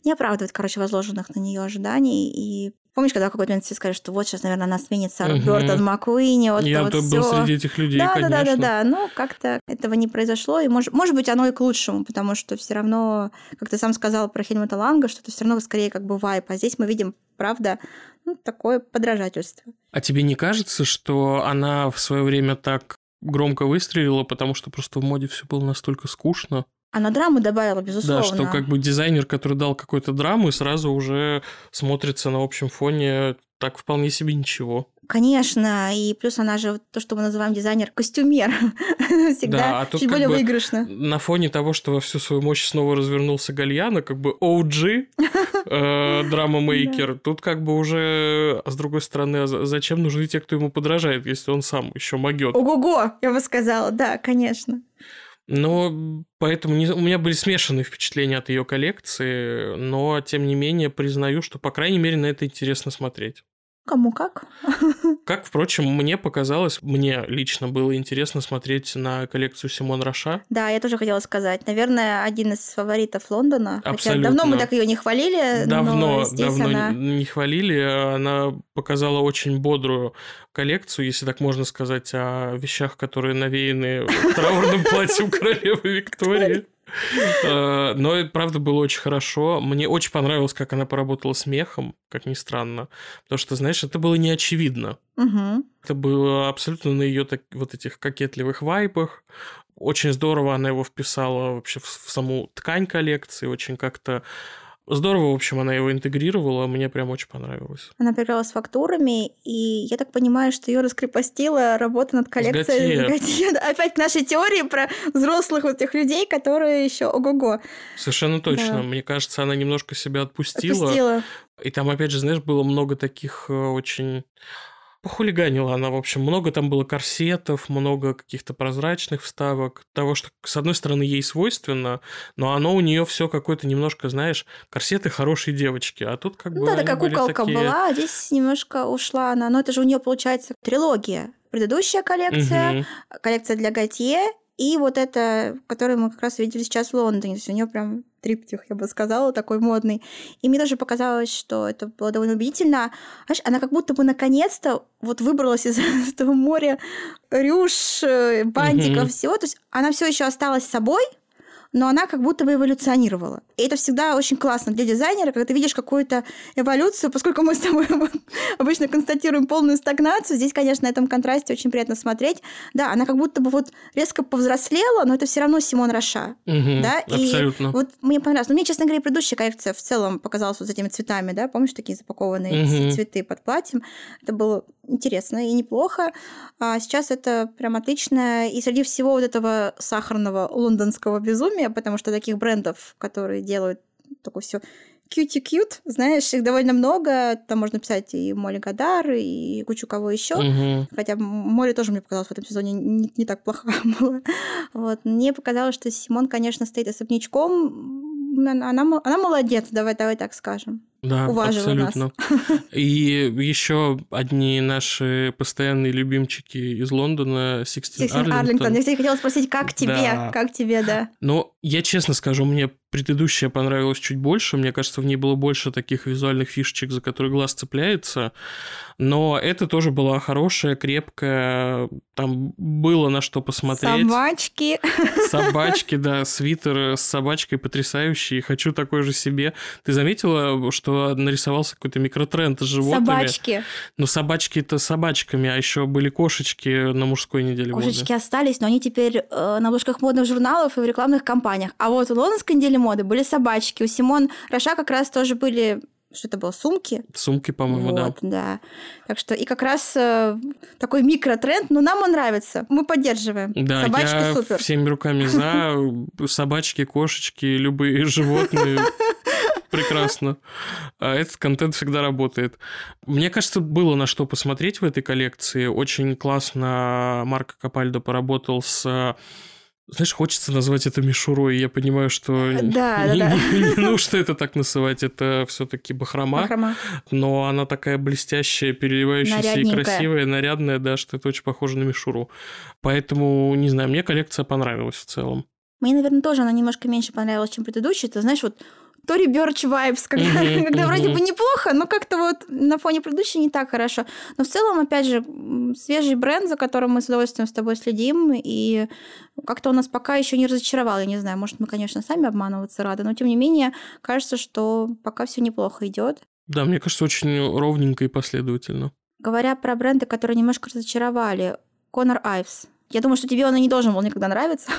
не оправдывает, короче, возложенных на нее ожиданий. И помнишь, когда в какой-то момент все сказали, что вот сейчас, наверное, она сменит Сару Бёртон Маккуини, вот я-то вот был среди этих людей, да, конечно. Да, но как-то этого не произошло, и может быть, оно и к лучшему, потому что все равно, как ты сам сказал про Хельмута Ланга, что это все равно скорее как бы вайп, а здесь мы видим, правда, ну, такое подражательство. А тебе не кажется, что она в свое время так громко выстрелила, потому что просто в моде все было настолько скучно? Она драму добавила, безусловно. Да, что как бы дизайнер, который дал какой-то драму, и сразу уже смотрится на общем фоне так вполне себе ничего. Конечно, и плюс она же то, что мы называем дизайнер-костюмер, всегда да, а тут чуть более выигрышно. На фоне того, что во всю свою мощь снова развернулся Гальяно, как бы OG, драма-мейкер, тут как бы уже, с другой стороны, зачем нужны те, кто ему подражает, если он сам еще могёт? Ого-го, я бы сказала, да, конечно. Но поэтому у меня были смешанные впечатления от ее коллекции, но, тем не менее, признаю, что, по крайней мере, на это интересно смотреть. Кому как? Как, впрочем, мне показалось, мне лично было интересно смотреть на коллекцию Симон Роша. Да, я тоже хотела сказать. Наверное, один из фаворитов Лондона. Абсолютно. Хотя давно мы так ее не хвалили. Давно она... не хвалили. Она показала очень бодрую коллекцию, если так можно сказать, о вещах, которые навеяны траурным платьем королевы Виктории. Но это, правда, было очень хорошо. Мне очень понравилось, как она поработала с мехом, как ни странно. Потому что, знаешь, это было неочевидно. Это было абсолютно на ее вот этих кокетливых вайбах. Очень здорово она его вписала вообще в саму ткань коллекции. Очень как-то здорово, в общем, она его интегрировала. Мне прям очень понравилось. Она поиграла с фактурами, и я так понимаю, что ее раскрепостила работа над коллекцией Готье. Опять к нашей теории про взрослых вот тех людей, которые еще ого-го. Совершенно точно. Да. Мне кажется, она немножко себя отпустила. И там, опять же, знаешь, было много таких очень... Похулиганила она, в общем, много там было корсетов, много каких-то прозрачных вставок, того, что, с одной стороны, ей свойственно, но оно у нее все какое-то немножко, знаешь, корсеты хорошей девочки, а тут как бы... Да, такая куколка такие... была, а здесь немножко ушла она, но это же у нее получается трилогия. Предыдущая коллекция, коллекция для Готье, и вот эта, которую мы как раз видели сейчас в Лондоне, то есть у нее прям... триптих, я бы сказала, такой модный. И мне тоже показалось, что это было довольно убедительно. Знаешь, она как будто бы наконец-то вот выбралась из этого моря рюш, бантиков, всего. То есть она все еще осталась собой, но она как будто бы эволюционировала. И это всегда очень классно для дизайнера, когда ты видишь какую-то эволюцию, поскольку мы с тобой обычно констатируем полную стагнацию, здесь, конечно, на этом контрасте очень приятно смотреть. Да, она как будто бы вот резко повзрослела, но это все равно Симон Роша. Да? Абсолютно. И вот мне понравилось. Но мне, честно говоря, предыдущая коллекция в целом показалась вот с этими цветами, да, помнишь, такие запакованные цветы под платьем? Это было интересно и неплохо. А сейчас это прям отлично. И среди всего вот этого сахарного лондонского безумия, потому что таких брендов, которые делают такое все кьюти-кьют, знаешь, их довольно много. Там можно писать и Молли Гадар, и кучу кого еще. Угу. Хотя Молли тоже, мне показалось, в этом сезоне не так плохая была. Вот. Мне показалось, что Симон, конечно, стоит особнячком. Она молодец, давай так скажем. Да, уважила абсолютно. Нас. И еще одни наши постоянные любимчики из Лондона, Сикстин Арлингтон. Я, кстати, хотела спросить, как тебе? Ну, я честно скажу, мне предыдущая понравилась чуть больше. Мне кажется, в ней было больше таких визуальных фишечек, за которые глаз цепляется. Но это тоже была хорошая, крепкая. Там было на что посмотреть. Собачки, да. Свитер с собачкой потрясающий. Хочу такой же себе. Ты заметила, что нарисовался какой-то микротренд с животными. Собачки. Но собачки-то собачками, а еще были кошечки на мужской неделе моды. Кошечки остались, но они теперь на обложках модных журналов и в рекламных кампаниях. А вот у лондонской недели моды были собачки. У Симон Роша как раз тоже были... Что это было? Сумки? Сумки, по-моему, вот, да. Вот, да. Так что и как раз такой микротренд, но нам он нравится. Мы поддерживаем. Да, собачки я супер. Всеми руками за. Собачки, кошечки, любые животные... Прекрасно. Этот контент всегда работает. Мне кажется, было на что посмотреть в этой коллекции. Очень классно Марко Капальдо поработал с... Знаешь, хочется назвать это мишурой. Я понимаю, что не нужно это так называть. Это все-таки бахрома. Но она такая блестящая, переливающаяся и красивая, нарядная, да, что это очень похоже на мишуру. Поэтому, не знаю, мне коллекция понравилась в целом. Мне, наверное, тоже она немножко меньше понравилась, чем предыдущая. Ты знаешь, вот Тори Бёрч вайбс, когда вроде бы неплохо, но как-то вот на фоне предыдущей не так хорошо. Но в целом, опять же, свежий бренд, за которым мы с удовольствием с тобой следим, и как-то он нас пока еще не разочаровал. Я не знаю, может, мы, конечно, сами обманываться рады, но тем не менее, кажется, что пока все неплохо идет. Да, мне кажется, очень ровненько и последовательно. Говоря про бренды, которые немножко разочаровали, Конор Айвс. Я думаю, что тебе он и не должен был никогда нравиться.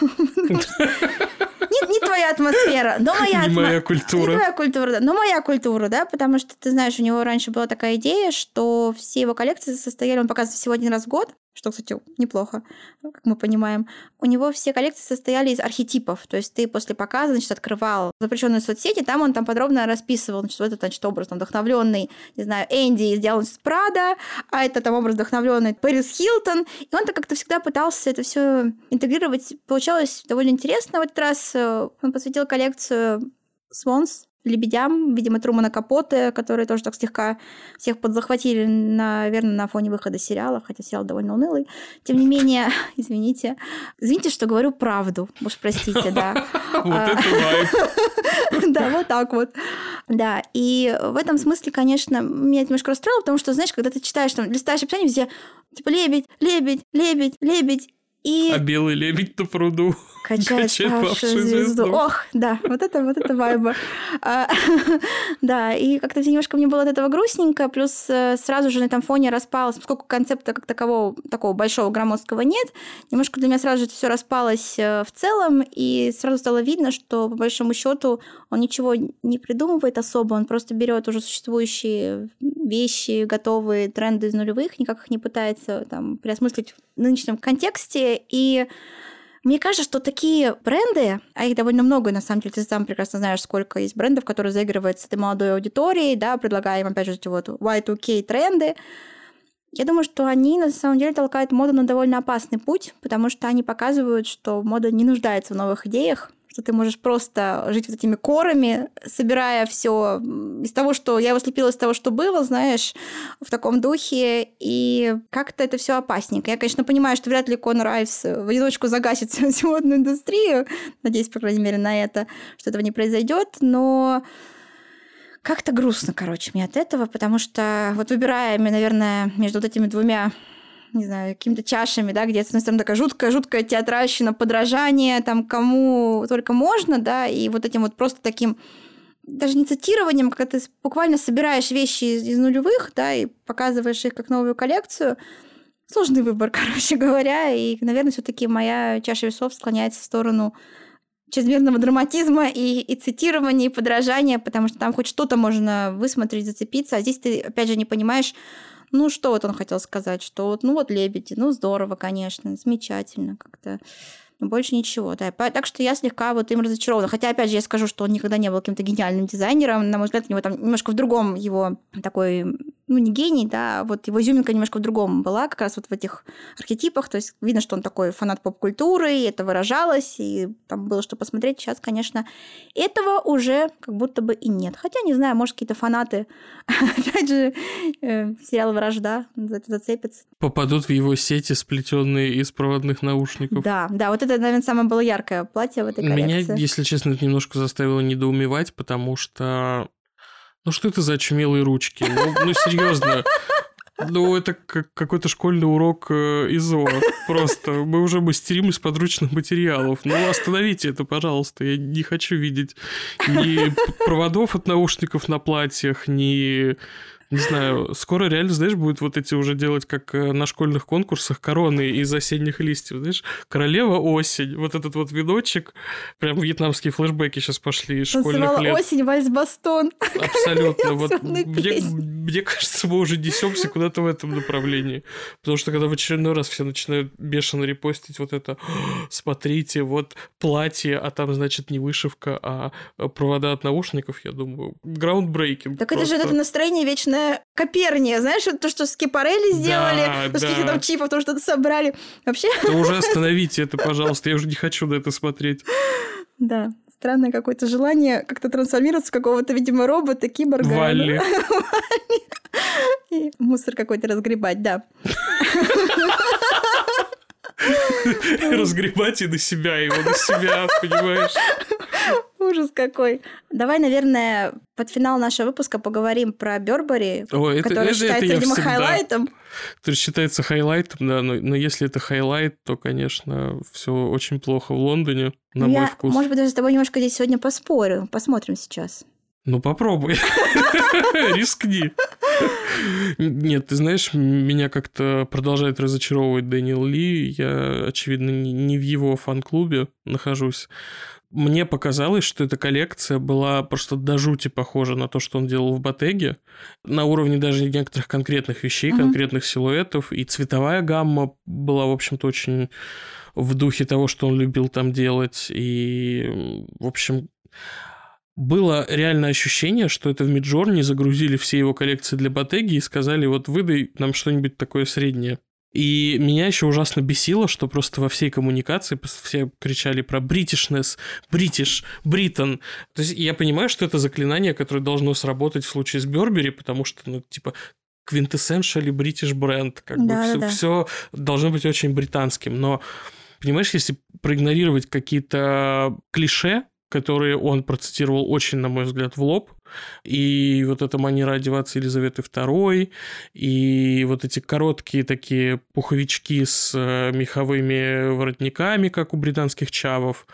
Не твоя атмосфера, но моя культура. Не твоя культура, да, но моя культура, да, потому что, ты знаешь, у него раньше была такая идея, что все его коллекции состояли, он показывает всего один раз в год, что, кстати, неплохо, как мы понимаем. У него все коллекции состояли из архетипов, то есть ты после показа, значит, открывал запрещенные соцсети, там он там подробно расписывал, значит, вот этот, значит, образ там, вдохновленный, не знаю, Энди сделан с Прада, а это там образ вдохновленный Пэрис Хилтон, и он-то как-то всегда пытался это все интегрировать, получалось довольно интересно. В этот раз он посвятил коллекцию Swans лебедям, видимо, Трумана Капоте, которые тоже так слегка всех подзахватили, наверное, на фоне выхода сериала, хотя сериал довольно унылый. Тем не менее, извините, что говорю правду, уж простите, да. Вот это да, вот так вот. Да, и в этом смысле, конечно, меня это немножко расстроило, потому что, знаешь, когда ты читаешь, там, листаешь описание, везде типа лебедь, и... А белый лебедь на пруду качает павшую звезду. Ох, да, вот это вайба. Да, и как-то немножко мне было от этого грустненько, плюс сразу же на этом фоне распалось, поскольку концепта как такового, такого большого громоздкого нет, немножко для меня сразу же это все распалось в целом, и сразу стало видно, что по большому счету он ничего не придумывает особо, он просто берет уже существующие вещи, готовые тренды из нулевых, никак их не пытается там переосмыслить в нынешнем контексте, и мне кажется, что такие бренды, а их довольно много, на самом деле, ты сам прекрасно знаешь, сколько есть брендов, которые заигрывают с этой молодой аудиторией, да, предлагая им, опять же, эти вот Y2K тренды. Я думаю, что они, на самом деле, толкают моду на довольно опасный путь, потому что они показывают, что мода не нуждается в новых идеях, что ты можешь просто жить вот этими корами, собирая все из того, что... Я его слепила из того, что было, знаешь, в таком духе, и как-то это все опасненько. Я, конечно, понимаю, что вряд ли Конор Айвс в одиночку загасит всю модную индустрию, надеюсь, по крайней мере, на это, что этого не произойдет, но... Как-то грустно, короче, мне от этого, потому что вот выбирая, наверное, между вот этими двумя, не знаю, какими-то чашами, да, где, с одной стороны, такая жуткая-жуткая театральщина, подражание там кому только можно, да, и вот этим вот просто таким даже не цитированием, когда ты буквально собираешь вещи из нулевых, да, и показываешь их как новую коллекцию. Сложный выбор, короче говоря, и, наверное, все-таки моя чаша весов склоняется в сторону чрезмерного драматизма и цитирования, и подражания, потому что там хоть что-то можно высмотреть, зацепиться, а здесь ты, опять же, не понимаешь, ну, что вот он хотел сказать, что вот, ну, вот лебеди, ну, здорово, конечно, замечательно как-то, но больше ничего. Да. Так что я слегка вот им разочарована. Хотя, опять же, я скажу, что он никогда не был каким-то гениальным дизайнером. На мой взгляд, у него там немножко в другом его такой, ну, не гений, да, вот его изюминка немножко в другом была, как раз вот в этих архетипах. То есть видно, что он такой фанат поп-культуры, и это выражалось, и там было что посмотреть. Сейчас, конечно, этого уже как будто бы и нет. Хотя, не знаю, может, какие-то фанаты, опять же, сериала «Вражда» за это зацепятся. Попадут в его сети, сплетенные из проводных наушников. Да, да, вот это, наверное, самое было яркое платье в этой коллекции. Меня, если честно, это немножко заставило недоумевать, потому что... Ну, что это за очумелые ручки? Ну, серьезно. Ну, это какой-то школьный урок ИЗО. Просто мы уже мастерим из подручных материалов. Ну, остановите это, пожалуйста. Я не хочу видеть ни проводов от наушников на платьях, ни... Не знаю, скоро реально, знаешь, будут вот эти уже делать, как на школьных конкурсах, короны из осенних листьев, знаешь, королева осень, вот этот вот веночек, прям вьетнамские флешбеки сейчас пошли из школьных лет. «Осень», «Вальс-Бастон». Абсолютно. Вот мне кажется, мы уже несемся куда-то в этом направлении, потому что когда в очередной раз все начинают бешено репостить вот это, смотрите, вот платье, а там, значит, не вышивка, а провода от наушников, я думаю, граундбрейкинг. Так это же это настроение вечное коперния, знаешь, то, что с Кипарелли сделали, да, с каких-то там чипов, то, что-то собрали. Вообще... Ну, уже остановите это, пожалуйста, я уже не хочу на это смотреть. Да, странное какое-то желание как-то трансформироваться в какого-то, видимо, робота, киборга. Валли. И мусор какой-то разгребать, да. Разгребать и на себя его, на себя, понимаешь? Ужас какой. Давай, наверное, под финал нашего выпуска поговорим про Burberry, который считается, видимо, хайлайтом. Который считается хайлайтом, да, но если это хайлайт, то, конечно, все очень плохо в Лондоне, на мой вкус. Может быть, даже с тобой немножко здесь сегодня поспорю. Посмотрим сейчас. Ну, попробуй. Рискни. Нет, ты знаешь, меня как-то продолжает разочаровывать Дэниел Ли. Я, очевидно, не в его фан-клубе нахожусь. Мне показалось, что эта коллекция была просто до жути похожа на то, что он делал в Боттеге, на уровне даже некоторых конкретных вещей, конкретных силуэтов, и цветовая гамма была, в общем-то, очень в духе того, что он любил там делать, и, в общем... Было реально ощущение, что это в Миджорни загрузили все его коллекции для Боттеги и сказали, вот выдай нам что-нибудь такое среднее. И меня еще ужасно бесило, что просто во всей коммуникации все кричали про «бритишнесс», «бритиш», «бритон». То есть я понимаю, что это заклинание, которое должно сработать в случае с Burberry, потому что, ну, типа... quintessentially British бренд. Все должно быть очень британским. Но, понимаешь, если проигнорировать какие-то клише, которые он процитировал очень, на мой взгляд, в лоб. И вот эта манера одеваться Елизаветы II, и вот эти короткие такие пуховички с меховыми воротниками, как у британских чавов,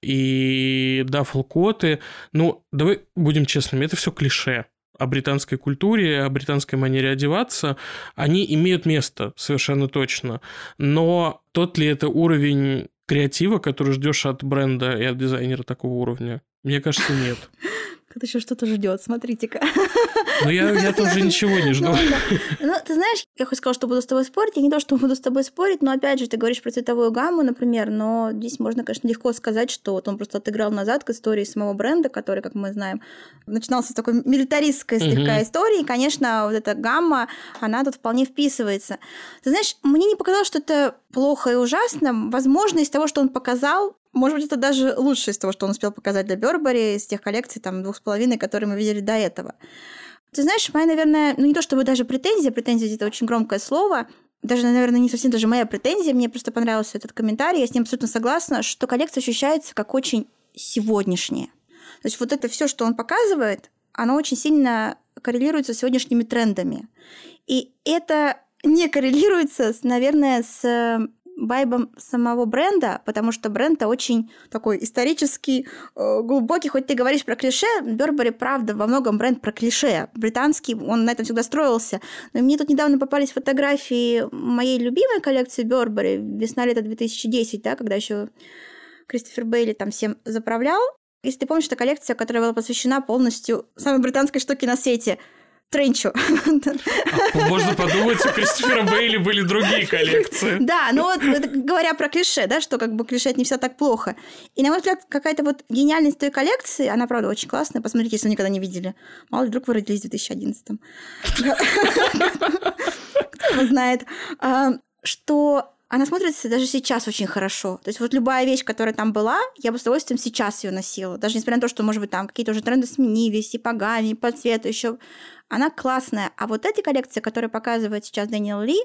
и дафл-коты. Ну, давай будем честными, это все клише о британской культуре, о британской манере одеваться. Они имеют место, совершенно точно. Но тот ли это уровень... креатива, который ждешь от бренда и от дизайнера такого уровня? Мне кажется, нет. Кто-то еще что-то ждет, смотрите-ка. Но я тут же ничего не жду. Ну, ты знаешь, я хоть сказала, что буду с тобой спорить, я не то, что буду с тобой спорить, но, опять же, ты говоришь про цветовую гамму, например, но здесь можно, конечно, легко сказать, что вот он просто отыграл назад к истории самого бренда, который, как мы знаем, начинался с такой милитаристской слегка истории, и, конечно, вот эта гамма, она тут вполне вписывается. Ты знаешь, мне не показалось, что это плохо и ужасно. Возможно, из того, что он показал, может быть, это даже лучше из того, что он успел показать для Burberry, из тех коллекций, там, 2,5, которые мы видели до этого. Ты знаешь, моя, наверное, ну не то чтобы даже претензия это очень громкое слово, даже, наверное, не совсем даже моя претензия, мне просто понравился этот комментарий, я с ним абсолютно согласна, что коллекция ощущается как очень сегодняшняя. То есть вот это все, что он показывает, оно очень сильно коррелируется с сегодняшними трендами. И это не коррелируется, наверное, с... вайбом самого бренда, потому что бренд очень такой исторический, глубокий. Хоть ты говоришь про клише, Burberry, правда, во многом бренд про клише. Британский, он на этом всегда строился. Но мне тут недавно попались фотографии моей любимой коллекции Burberry, весна-лето 2010, да, когда еще Кристофер Бейли там всем заправлял. Если ты помнишь, это коллекция, которая была посвящена полностью самой британской штуке на свете – тренчу. Можно подумать, у Кристофера Бейли были другие коллекции. Да, но вот говоря про клише, да, что как бы клише это не все так плохо. И, на мой взгляд, какая-то вот гениальность той коллекции, она, правда, очень классная. Посмотрите, если вы никогда не видели. Мало ли, вдруг вы родились в 2011-м. Кто его знает. Что она смотрится даже сейчас очень хорошо. То есть вот любая вещь, которая там была, я бы с удовольствием сейчас ее носила. Даже несмотря на то, что, может быть, там какие-то уже тренды сменились, и по гамме, и по цвету еще. Она классная. А вот эти коллекции, которые показывает сейчас Дэниел Ли,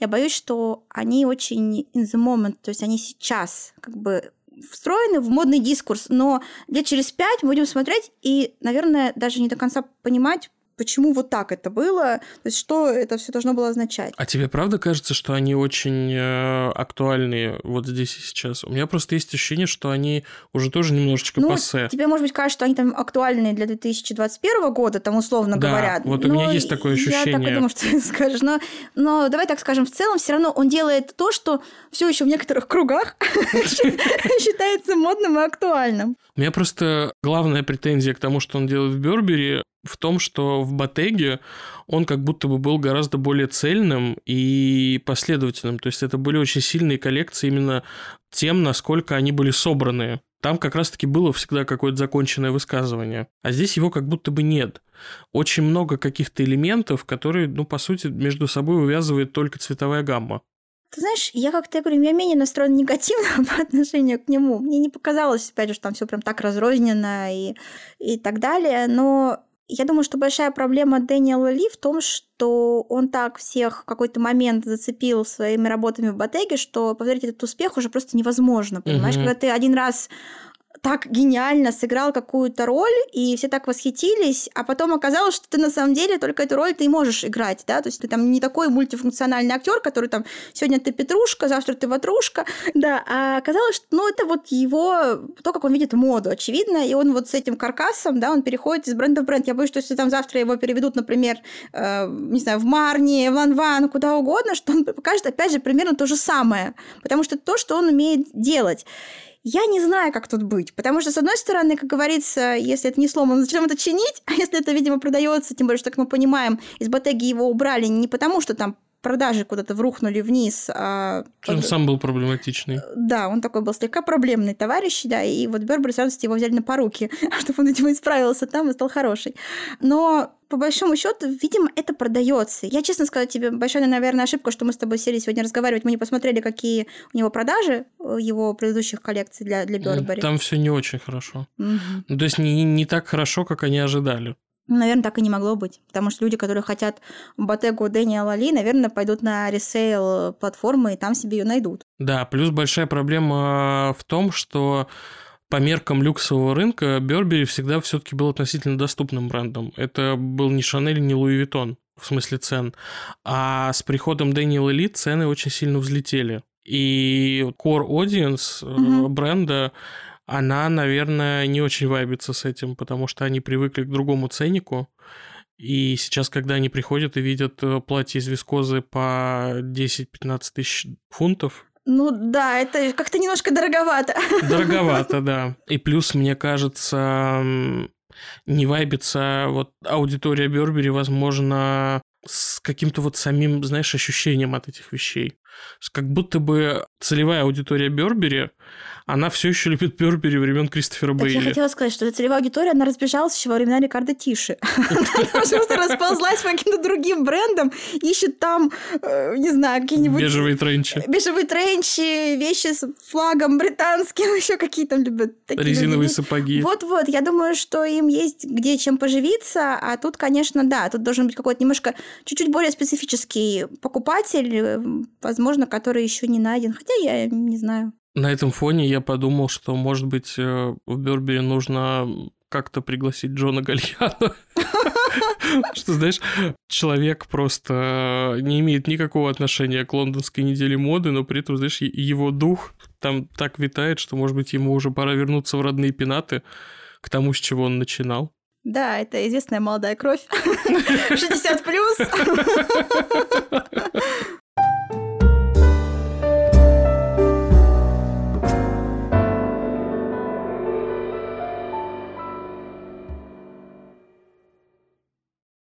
я боюсь, что они очень in the moment. То есть они сейчас как бы встроены в модный дискурс. Но лет через 5 мы будем смотреть и, наверное, даже не до конца понимать, почему вот так это было, то есть что это все должно было означать. А тебе правда кажется, что они очень актуальны вот здесь и сейчас? У меня просто есть ощущение, что они уже тоже немножечко пассе. Тебе, может быть, кажется, что они там актуальны для 2021 года, там условно говоря. Да, вот у меня есть такое ощущение. Я так и думаю, что ты скажешь. Но давай так скажем, в целом все равно он делает то, что все еще в некоторых кругах считается модным и актуальным. У меня просто главная претензия к тому, что он делает в Burberry, в том, что в Bottega он как будто бы был гораздо более цельным и последовательным. То есть это были очень сильные коллекции именно тем, насколько они были собраны. Там как раз-таки было всегда какое-то законченное высказывание. А здесь его как будто бы нет. Очень много каких-то элементов, которые, ну, по сути, между собой увязывает только цветовая гамма. Ты знаешь, я как-то, я говорю, я менее настроена негативно по отношению к нему. Мне не показалось, опять же, что там все прям так разрозненно и так далее, но... Я думаю, что большая проблема Дэниела Ли в том, что он так всех в какой-то момент зацепил своими работами в Bottega, что, поверить, этот успех уже просто невозможно, понимаешь? Когда ты один раз так гениально сыграл какую-то роль, и все так восхитились, а потом оказалось, что ты на самом деле только эту роль ты и можешь играть, да, то есть ты там не такой мультифункциональный актер, который там сегодня ты Петрушка, завтра ты Ватрушка, да, а оказалось, что, ну, это вот его, то, как он видит моду, очевидно, и он вот с этим каркасом, да, он переходит из бренда в бренд. Я боюсь, что если там завтра его переведут, например, не знаю, в Марни, в Ланван, куда угодно, что он покажет, опять же, примерно то же самое, потому что это то, что он умеет делать. Я не знаю, как тут быть, потому что, с одной стороны, как говорится, если это не сломано, зачем это чинить, а если это, видимо, продается, тем более, что, как мы понимаем, из Bottega его убрали не потому, что там продажи куда-то врухнули вниз. А... Он сам был проблематичный. Да, он такой был слегка проблемный товарищ, да, и вот Burberry с радостью его взяли на поруки, чтобы он, видимо, исправился там и стал хороший. Но... по большому счету, видимо, это продается. Я, честно сказать тебе, большая, наверное, ошибка, что мы с тобой сели сегодня разговаривать. Мы не посмотрели, какие у него продажи его предыдущих коллекций для Burberry. Там все не очень хорошо. То есть не так хорошо, как они ожидали. Наверное, так и не могло быть. Потому что люди, которые хотят Bottega Дэниела Ли, наверное, пойдут на ресейл платформы и там себе ее найдут. Да, плюс большая проблема в том, что по меркам люксового рынка Burberry всегда все-таки был относительно доступным брендом. Это был не Шанель, не Луи Виттон, в смысле цен. А с приходом Дэниела Ли цены очень сильно взлетели. И core audience бренда, она, наверное, не очень вайбится с этим, потому что они привыкли к другому ценнику. И сейчас, когда они приходят и видят платье из вискозы по 10-15 тысяч фунтов, ну да, это как-то немножко дороговато. Дороговато, да. И плюс, мне кажется, не вайбится вот аудитория Burberry, возможно, с каким-то вот самим, знаешь, ощущением от этих вещей. Как будто бы целевая аудитория Burberry, она все еще любит Burberry времен Кристофера Бейли. Я хотела сказать, что целевая аудитория, она разбежалась еще во времена Рикардо Тиши. Она просто расползлась по каким-то другим брендам, ищет там, не знаю, какие-нибудь... бежевые тренчи. Бежевые тренчи, вещи с флагом британским, еще какие там любят. Резиновые сапоги. Вот-вот, я думаю, что им есть где чем поживиться, а тут, конечно, да, тут должен быть какой-то немножко, чуть-чуть более специфический покупатель, возможно, который еще не найден, хотя я не знаю. На этом фоне я подумал, что, может быть, в Burberry нужно как-то пригласить Джона Гальяно. Что, знаешь, человек просто не имеет никакого отношения к лондонской неделе моды, но при этом, знаешь, его дух там так витает, что, может быть, ему уже пора вернуться в родные пенаты к тому, с чего он начинал. Да, это известная молодая кровь. 60+.